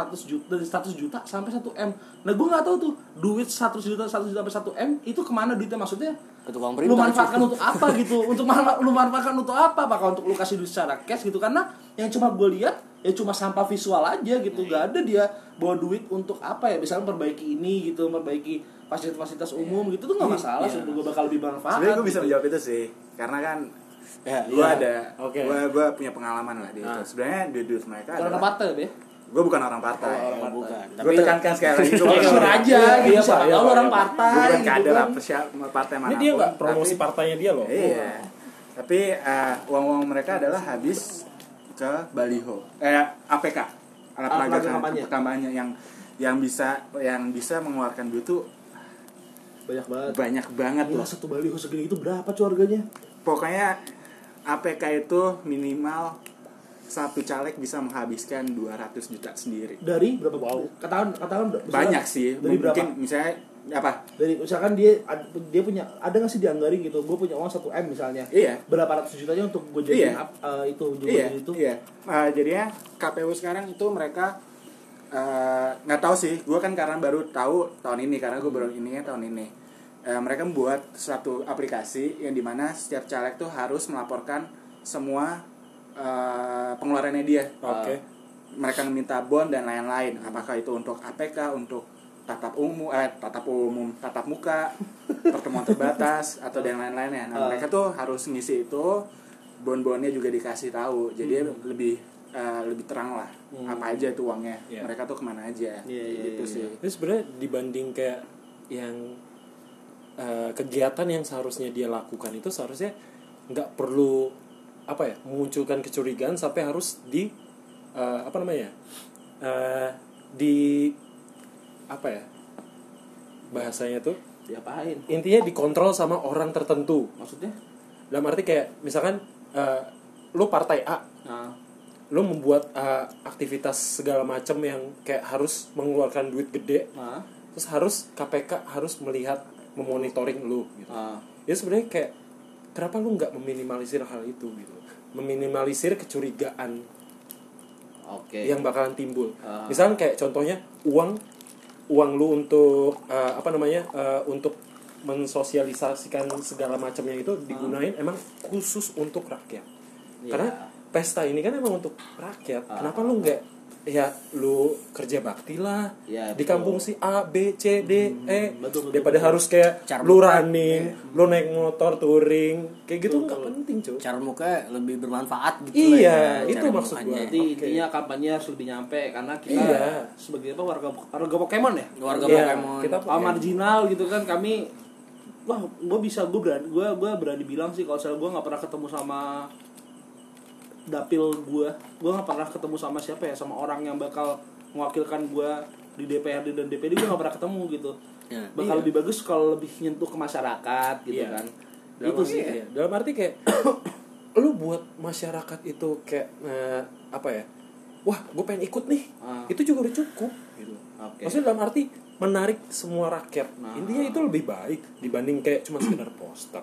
juta sampai 1M. Nah, gue nggak tahu tuh duit 100 juta sampai 1M itu kemana duitnya, maksudnya? Lu manfaatkan untuk apa gitu? Apakah untuk lu kasih duit secara cash gitu? Karena yang cuma gue lihat ya cuma sampah visual aja gitu. Gak ada dia bawa duit untuk apa ya? Misalnya perbaiki ini gitu, perbaiki fasilitas-fasilitas umum gitu tuh nggak masalah. Sebenarnya gue bakal lebih bermanfaat. Sebenarnya gue bisa menjawab itu sih, karena kan gue punya pengalaman lah di itu. Sebenarnya duit mereka adalah orang partai ya? Gue bukan orang partai. Gue tekankan sekali lagi, gue aja gitu. Kalau orang partai bukan kader partai mana. Ini dia nggak promosi partainya dia loh. Iya. Tapi uang mereka adalah habis ke baliho, APK, alat peraga kampanye yang bisa mengeluarkan duit tuh banyak banget loh. Satu baliho segini itu berapa cuy harganya? Pokoknya APK itu minimal satu caleg bisa menghabiskan 200 juta sendiri. Dari berapa katakan banyak sih. Dari mungkin berapa? Misalnya apa? Dari misalkan dia punya, ada enggak sih dianggarin gitu. Gue punya uang 1M misalnya. Iya. Berapa ratus jutanya untuk gue jadi itu. Iya. Jadinya KPU sekarang itu mereka enggak tahu sih. Gue kan karena baru tahu tahun ini, karena gue baru ininya tahun ini. Mereka membuat satu aplikasi yang dimana setiap caleg tuh harus melaporkan semua pengeluarannya dia. Okay. Mereka meminta bon dan lain-lain. Apakah itu untuk APK, untuk tatap umum, tatap muka, pertemuan terbatas atau dan lain-lainnya. Nah, mereka tuh harus ngisi itu, bon-bonnya juga dikasih tahu. Jadi lebih terang lah apa aja tuh uangnya. Yeah. Mereka tuh kemana aja. Yeah, gitu sih. Ini sebenarnya dibanding kayak yang kegiatan yang seharusnya dia lakukan itu seharusnya nggak perlu apa ya memunculkan kecurigaan sampai harus di bahasanya tuh diapain, intinya dikontrol sama orang tertentu. Maksudnya dalam arti kayak misalkan lo partai A, lo membuat aktivitas segala macam yang kayak harus mengeluarkan duit gede, terus harus KPK harus melihat memonitoring lu gitu. Ya sebenarnya kayak kenapa lu nggak meminimalisir hal itu gitu, meminimalisir kecurigaan yang bakalan timbul. Misalnya kayak contohnya uang lu untuk untuk mensosialisasikan segala macamnya itu digunain emang khusus untuk rakyat. Karena pesta ini kan emang untuk rakyat. Kenapa lu nggak lu kerja bakti lah di kampung si A, B, C, D, E, daripada harus kayak lu running, lu naik motor touring kayak gitu, nggak penting cuy. Cara muka lebih bermanfaat gitu. Iya lah, itu maksud gue. Jadi intinya kampanye harus lebih nyampe, karena kita sebagai apa warga Pokemon ya, Pokemon kita marginal gitu kan. Kami gue berani bilang sih kalau saya gue nggak pernah ketemu sama dapil gue nggak pernah ketemu sama siapa ya, sama orang yang bakal mewakilkan gue di DPRD dan DPD gue nggak pernah ketemu gitu. Ya, bakal iya. Lebih bagus kalau lebih nyentuh ke masyarakat gitu ya. Kan. Dalam itu sih. Iya. Dalam arti kayak lu buat masyarakat itu kayak apa ya? Wah, gue pengen ikut nih. Ah. Itu juga udah cukup. Gitu. Okay. Maksudnya dalam arti menarik semua rakyat. Nah. Intinya itu lebih baik dibanding kayak cuma sekedar poster.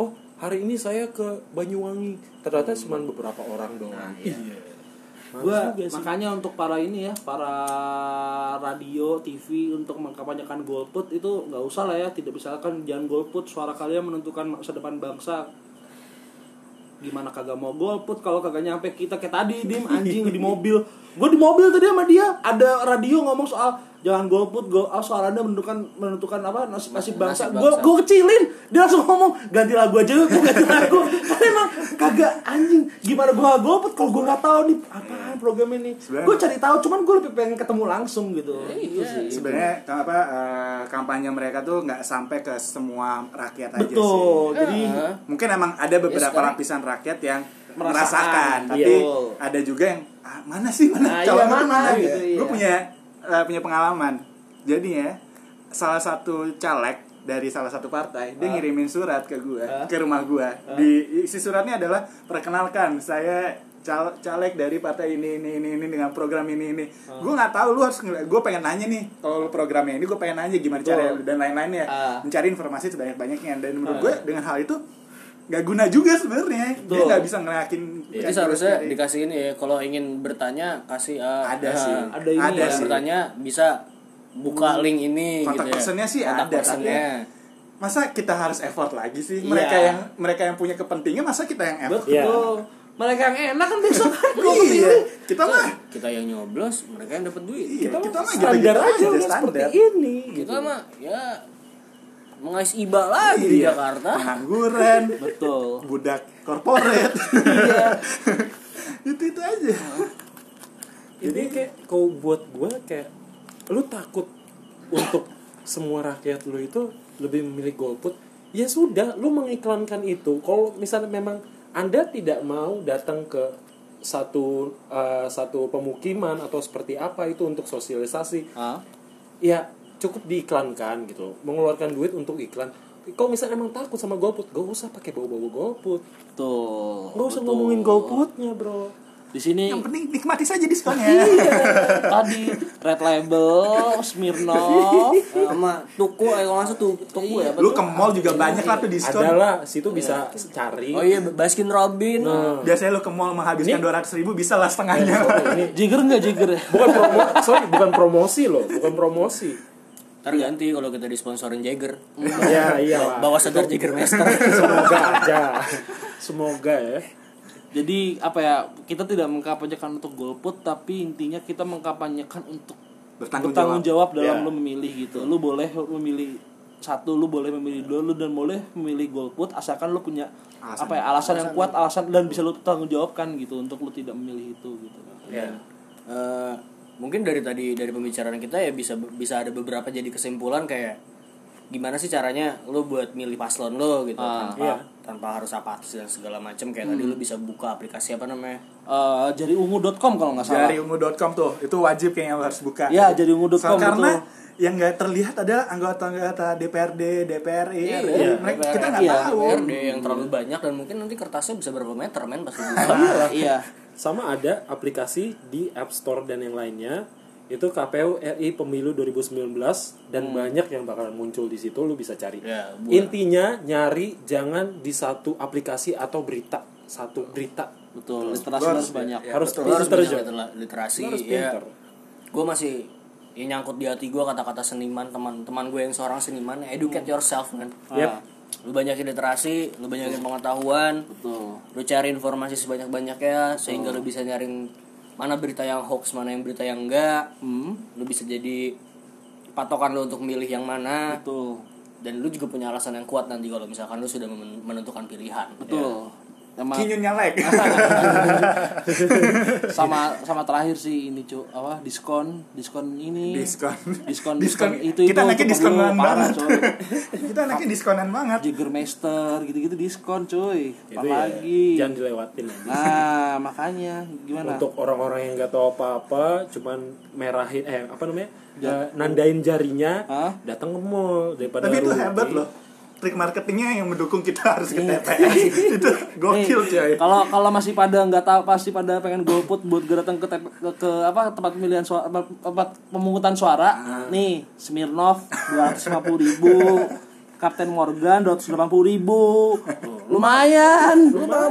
Oh, hari ini saya ke Banyuwangi. Ternyata cuma beberapa orang doang. Nah, iya. Gua, makanya untuk para ini ya, para radio, TV untuk mengkampanyekan golput itu nggak usah lah ya, tidak misalkan jangan golput, suara kalian menentukan masa depan bangsa. Gimana kagak mau golput kalau kagak nyampe kita kayak tadi Dim anjing di mobil. Gue di mobil tadi sama dia ada radio ngomong soal jangan golput, suara Anda menentukan apa nasib bangsa. Gue kecilin, dia langsung ngomong ganti lagu aja, ganti lagu. Kan emang kagak anjing gimana gue golput kalau gue nggak tahu nih apaan program ini. Gue cari tahu, cuman gue lebih pengen ketemu langsung gitu. Itu sih. Sebenarnya kampanye mereka tuh nggak sampai ke semua rakyat aja. Betul. Sih. Jadi mungkin emang ada beberapa lapisan rakyat yang merasakan, tapi ada juga yang mana sih calon mana gitu. Iya. Gue punya pengalaman. Jadi ya salah satu caleg dari salah satu partai dia ngirimin surat ke gue, ke rumah gue. Di isi suratnya adalah perkenalkan saya caleg dari partai ini dengan program ini. Gue nggak tahu lu harus, gue pengen nanya nih kalau programnya ini, gue pengen nanya gimana caranya dan lain-lainnya, mencari informasi sebanyak-banyaknya. Dan menurut gue dengan hal itu nggak guna juga sebenarnya, dia nggak bisa ngelakin. Jadi seharusnya dikasih ini ya, kalau ingin bertanya kasih ada sih. Bertanya bisa buka link ini. Kontak gitu ya. Personnya sih kontak ada, personnya. Tapi masa kita harus effort lagi sih? Mereka yang punya kepentingan, masa kita yang effort? Betul. Mereka yang enak kan besok kan kita yang nyoblos, mereka yang dapat duit. Iya, kita mah standar aja seperti ini. Kita mah ya. Mengais iba lagi di Jakarta. Pengangguran. Betul. Budak korporat. Iya. Itu aja. Jadi kayak kau buat gue kayak lu takut untuk semua rakyat lu itu lebih memilih golput. Ya sudah, lu mengiklankan itu. Kalau misalnya memang Anda tidak mau datang ke satu pemukiman atau seperti apa itu untuk sosialisasi. Ya cukup diiklankan gitu, mengeluarkan duit untuk iklan. Kalau misalnya emang takut sama golput, gak usah pakai bawa-bawa golput. Tuh. Gak usah ngomongin golputnya, bro. Di sini yang penting nikmati saja diskonnya. Iya. Tadi Red Label, Smirnoff, sama Tuku, kalau langsung Tuku ya. Lu ke mall juga banyak lah tuh diskon. Adalah, situ bisa cari. Oh iya, Baskin Robbins. Biasanya lu ke mall menghabiskan 200.000 bisa lah setengahnya. Jigger enggak Jigger? Bukan promosi loh, bukan promosi. Ntar ganti kalau kita disponsorin Jäger. Ya, iya. Bawasa Jägermeister. Semoga ya. Jadi apa ya, kita tidak mengkampanyekan untuk golput, tapi intinya kita mengkampanyekan untuk bertanggung jawab dalam lu memilih gitu. Lu boleh memilih satu, lu boleh memilih dua, lu dan boleh memilih golput asalkan lu punya alasan yang kuat, alasan dan bisa lu tanggung jawabkan gitu untuk lu tidak memilih itu gitu. Iya. Mungkin dari pembicaraan kita ya bisa ada beberapa jadi kesimpulan kayak gimana sih caranya lo buat milih paslon lo gitu tanpa harus apatis dan segala macam kayak tadi lo bisa buka aplikasi apa namanya jariungu.com kalau nggak salah. Jariungu.com tuh itu wajib kayaknya lo harus buka. Ya jariungu.com karena yang nggak terlihat adalah anggota-anggota DPRD, DPRI, mereka kita nggak tahu. DPRD yang terlalu banyak dan mungkin nanti kertasnya bisa berapa meter pas dibuka. Iya. Sama ada aplikasi di App Store dan yang lainnya itu KPU RI Pemilu 2019 dan banyak yang bakalan muncul di situ, lu bisa cari. Intinya nyari jangan di satu aplikasi atau berita, satu berita. Betul. Literasi harus banyak. Harus literasi. Harus pinter. Gue masih nyangkut di hati gue kata-kata seniman, teman-teman gue yang seorang seniman, educate yourself kan. Lu banyakin literasi, lu banyakin pengetahuan. Betul. Lu cari informasi sebanyak-banyaknya sehingga lu bisa nyaring mana berita yang hoax, mana yang berita yang enggak. Lu bisa jadi patokan lu untuk milih yang mana. Betul. Dan lu juga punya alasan yang kuat nanti kalau misalkan lu sudah menentukan pilihan. Betul. Ya. sama kinyunya lag. sama terakhir sih ini cu apa diskon kita anaknya diskonan banget cuy. Kita anaknya diskonan banget. Jägermeister gitu-gitu diskon cuy, apalagi ya, jangan dilewatin lagi. Nah makanya gimana untuk orang-orang yang nggak tahu apa-apa cuman merahin nandain jarinya datang ke mall daripada tapi itu hebat loh trik marketingnya yang mendukung kita harus ke TPS. Itu gokil coy. Kalau masih pada nggak tahu pasti pada pengen golput buat datang ke tempat pemilihan suara, tempat pemungutan suara. Nih Smirnoff 250.000, Kapten Morgan 280.000. Lumayan.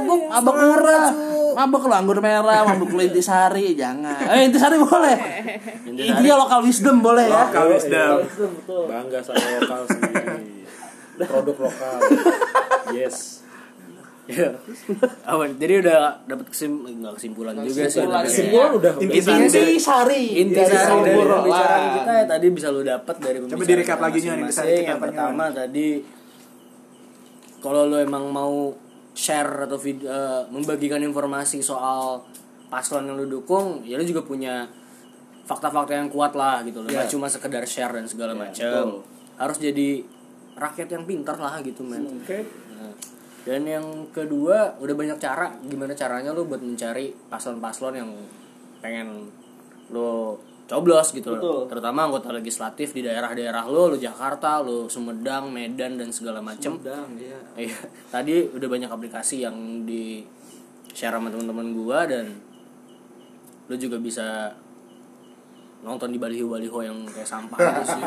Mabuk merah. Mabuk lo anggur merah, mabuk lo Intisari jangan. Intisari boleh. Intisari lokal wisdom boleh ya. Lokal wisdom. Bangga sama lokal sendiri. Produk lokal. Yes. Ya. Awan, jadi udah dapat kesimpulan juga sih. Udah intisari dari pembicaraan kita ya, tadi bisa lu dapat dari pembicaraan. Coba direkap lagi nih intisari kita yang pertama tadi. Kalau lu emang mau share atau video, membagikan informasi soal paslon yang lu dukung, ya lu juga punya fakta-fakta yang kuat lah gitu loh. Yeah. Gak cuma sekedar share dan segala macam. Harus jadi rakyat yang pintar lah gitu men. Okay. Nah, dan yang kedua udah banyak cara gimana caranya lo buat mencari paslon-paslon yang pengen lo coblos gitu loh. Terutama anggota legislatif di daerah-daerah lo Jakarta, lo Sumedang, Medan dan segala macem. Sumedang, iya. Tadi udah banyak aplikasi yang di share sama teman-teman gua dan lo juga bisa nonton di baliho-baliho yang kayak sampah itu sih.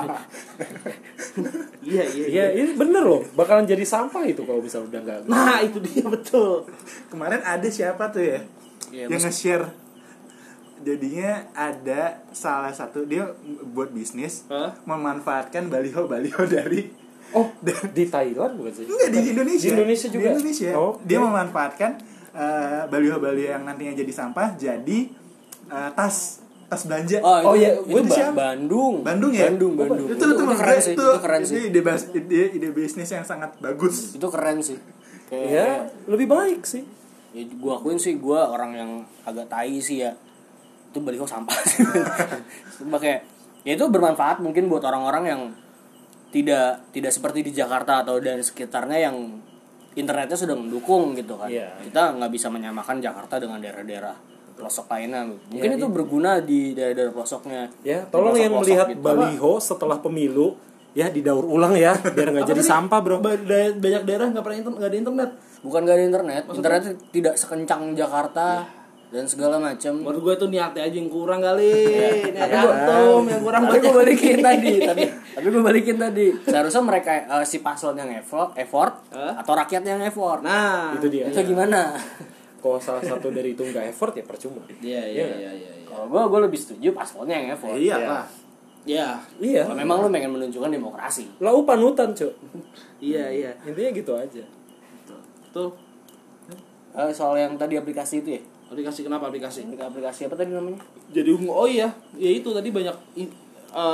Iya. Ini bener loh, bakalan jadi sampah itu kalau bisa udah enggak. Nah, itu dia betul. Kemarin ada siapa tuh ya yang nge-share. Jadinya ada salah satu dia buat bisnis memanfaatkan baliho-baliho dari di Thailand bukan sih? Enggak, di Indonesia. Di Indonesia juga. Di Indonesia. Okay. Dia memanfaatkan baliho-baliho yang nantinya jadi sampah jadi tas belanja. Itu Bandung. Itu keren sih. Ide bisnis yang sangat bagus. Itu keren sih. Iya, lebih baik sih. Ya, gua akuin sih gua orang yang agak tai sih ya. Itu baliho sampah sih. Makanya ya itu bermanfaat mungkin buat orang-orang yang tidak seperti di Jakarta atau dan sekitarnya yang internetnya sudah mendukung gitu kan. Yeah. Kita nggak bisa menyamakan Jakarta dengan daerah-daerah pelosok lainnya mungkin itu berguna di daerah pelosoknya ya. Tolong yang melihat gitu, baliho setelah pemilu ya didaur ulang ya biar nggak jadi sampah bro. Banyak daerah nggak ada internet, bukan nggak ada internet. Maksudnya? Internet tidak sekencang Jakarta dan segala macam. Menurut gue itu niatnya aja yang kurang kali. Yang kurang gue balikin tadi. Tapi gue balikin tadi. Seharusnya mereka si paslon yang effort atau rakyat yang effort. Nah itu dia. Itu gimana? Kalau salah satu dari itu nggak effort ya percuma. Iya. Kalau gue lebih setuju paslonnya yang effort. Iyalah. Iya. Kalau memang lo pengen menunjukkan demokrasi. Lo panutan cuk. Iya. Intinya gitu aja. Betul. Soal yang tadi aplikasi itu ya. Aplikasi kenapa aplikasi? Aplikasi apa tadi namanya? Jariungu. Oh iya, ya itu tadi banyak.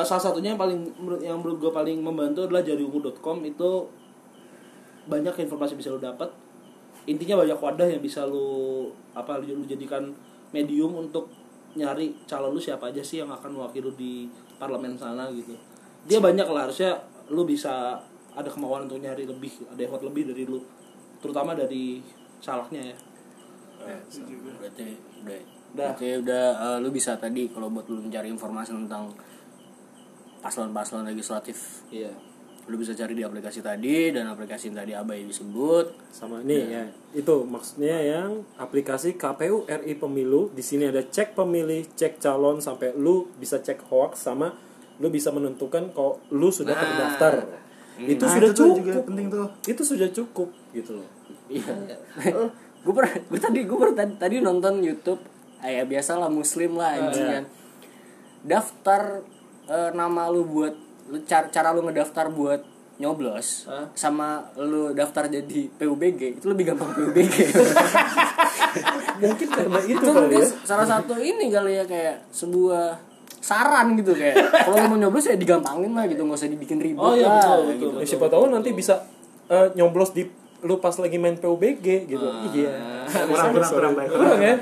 Salah satunya yang menurut gue paling membantu adalah jariungu.com. Itu banyak informasi bisa lo dapat. Intinya banyak wadah yang bisa lu jadikan medium untuk nyari calon lu siapa aja sih yang akan mewakili lu di parlemen sana gitu. Dia banyak lah, harusnya lu bisa ada kemauan untuk nyari lebih, ada effort lebih dari lu, terutama dari calegnya ya. Berarti udah lu bisa tadi kalau buat lu mencari informasi tentang paslon-paslon legislatif. Iya. Lu bisa cari di aplikasi tadi dan aplikasi yang tadi Abai disebut sama ini ya. Itu maksudnya yang aplikasi KPU RI Pemilu. Di sini ada cek pemilih, cek calon sampai lu bisa cek hoax sama lu bisa menentukan kalau lu sudah terdaftar. Itu sudah itu cukup. Juga penting tuh. Itu sudah cukup gitu loh. Iya. Gue tadi nonton YouTube ya biasalah muslim lah anjingan. Daftar nama lu buat cara lu ngedaftar buat nyoblos sama lu daftar jadi PUBG itu lebih gampang PUBG. Mungkin karena itu kali ya. Salah satu ini kali ya kayak sebuah saran gitu kayak kalau mau nyoblos ya digampangin mah gitu, enggak usah dibikin ribut. Siapa tahu nanti bisa nyoblos di lu pas lagi main PUBG gitu. Iya. Kurang ya?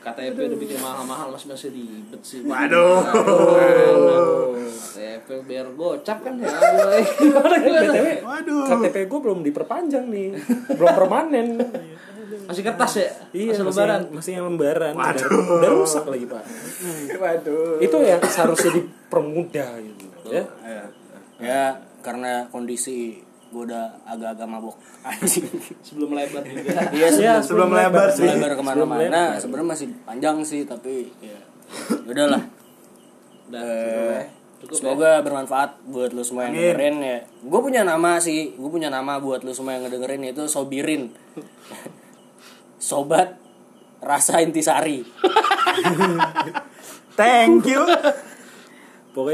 Katanya PUBG lebih mahal-mahal masih ribet sih. Waduh. KTP biar gocap kan ya. Waduh. KTP gue belum diperpanjang nih. Belum permanen. Masih kertas ya? Iya, masih lembaran. Masih yang lembaran. Udah rusak lagi, Pak. Waduh. Itu yang seharusnya dipermudah gitu ya. Ya, karena kondisi gue udah agak-agak mabok sebelum lebar juga. Iya sih, ya, sebelum lebar sih. Lebar kemana-mana. Sebenarnya masih panjang sih, tapi ya udahlah. Semoga bermanfaat buat lu semua yang dengerin ya. Gue punya nama sih, gue punya nama buat lu semua yang ngedengerin, yaitu Sobirin. Sobat Rasa Intisari. Thank you.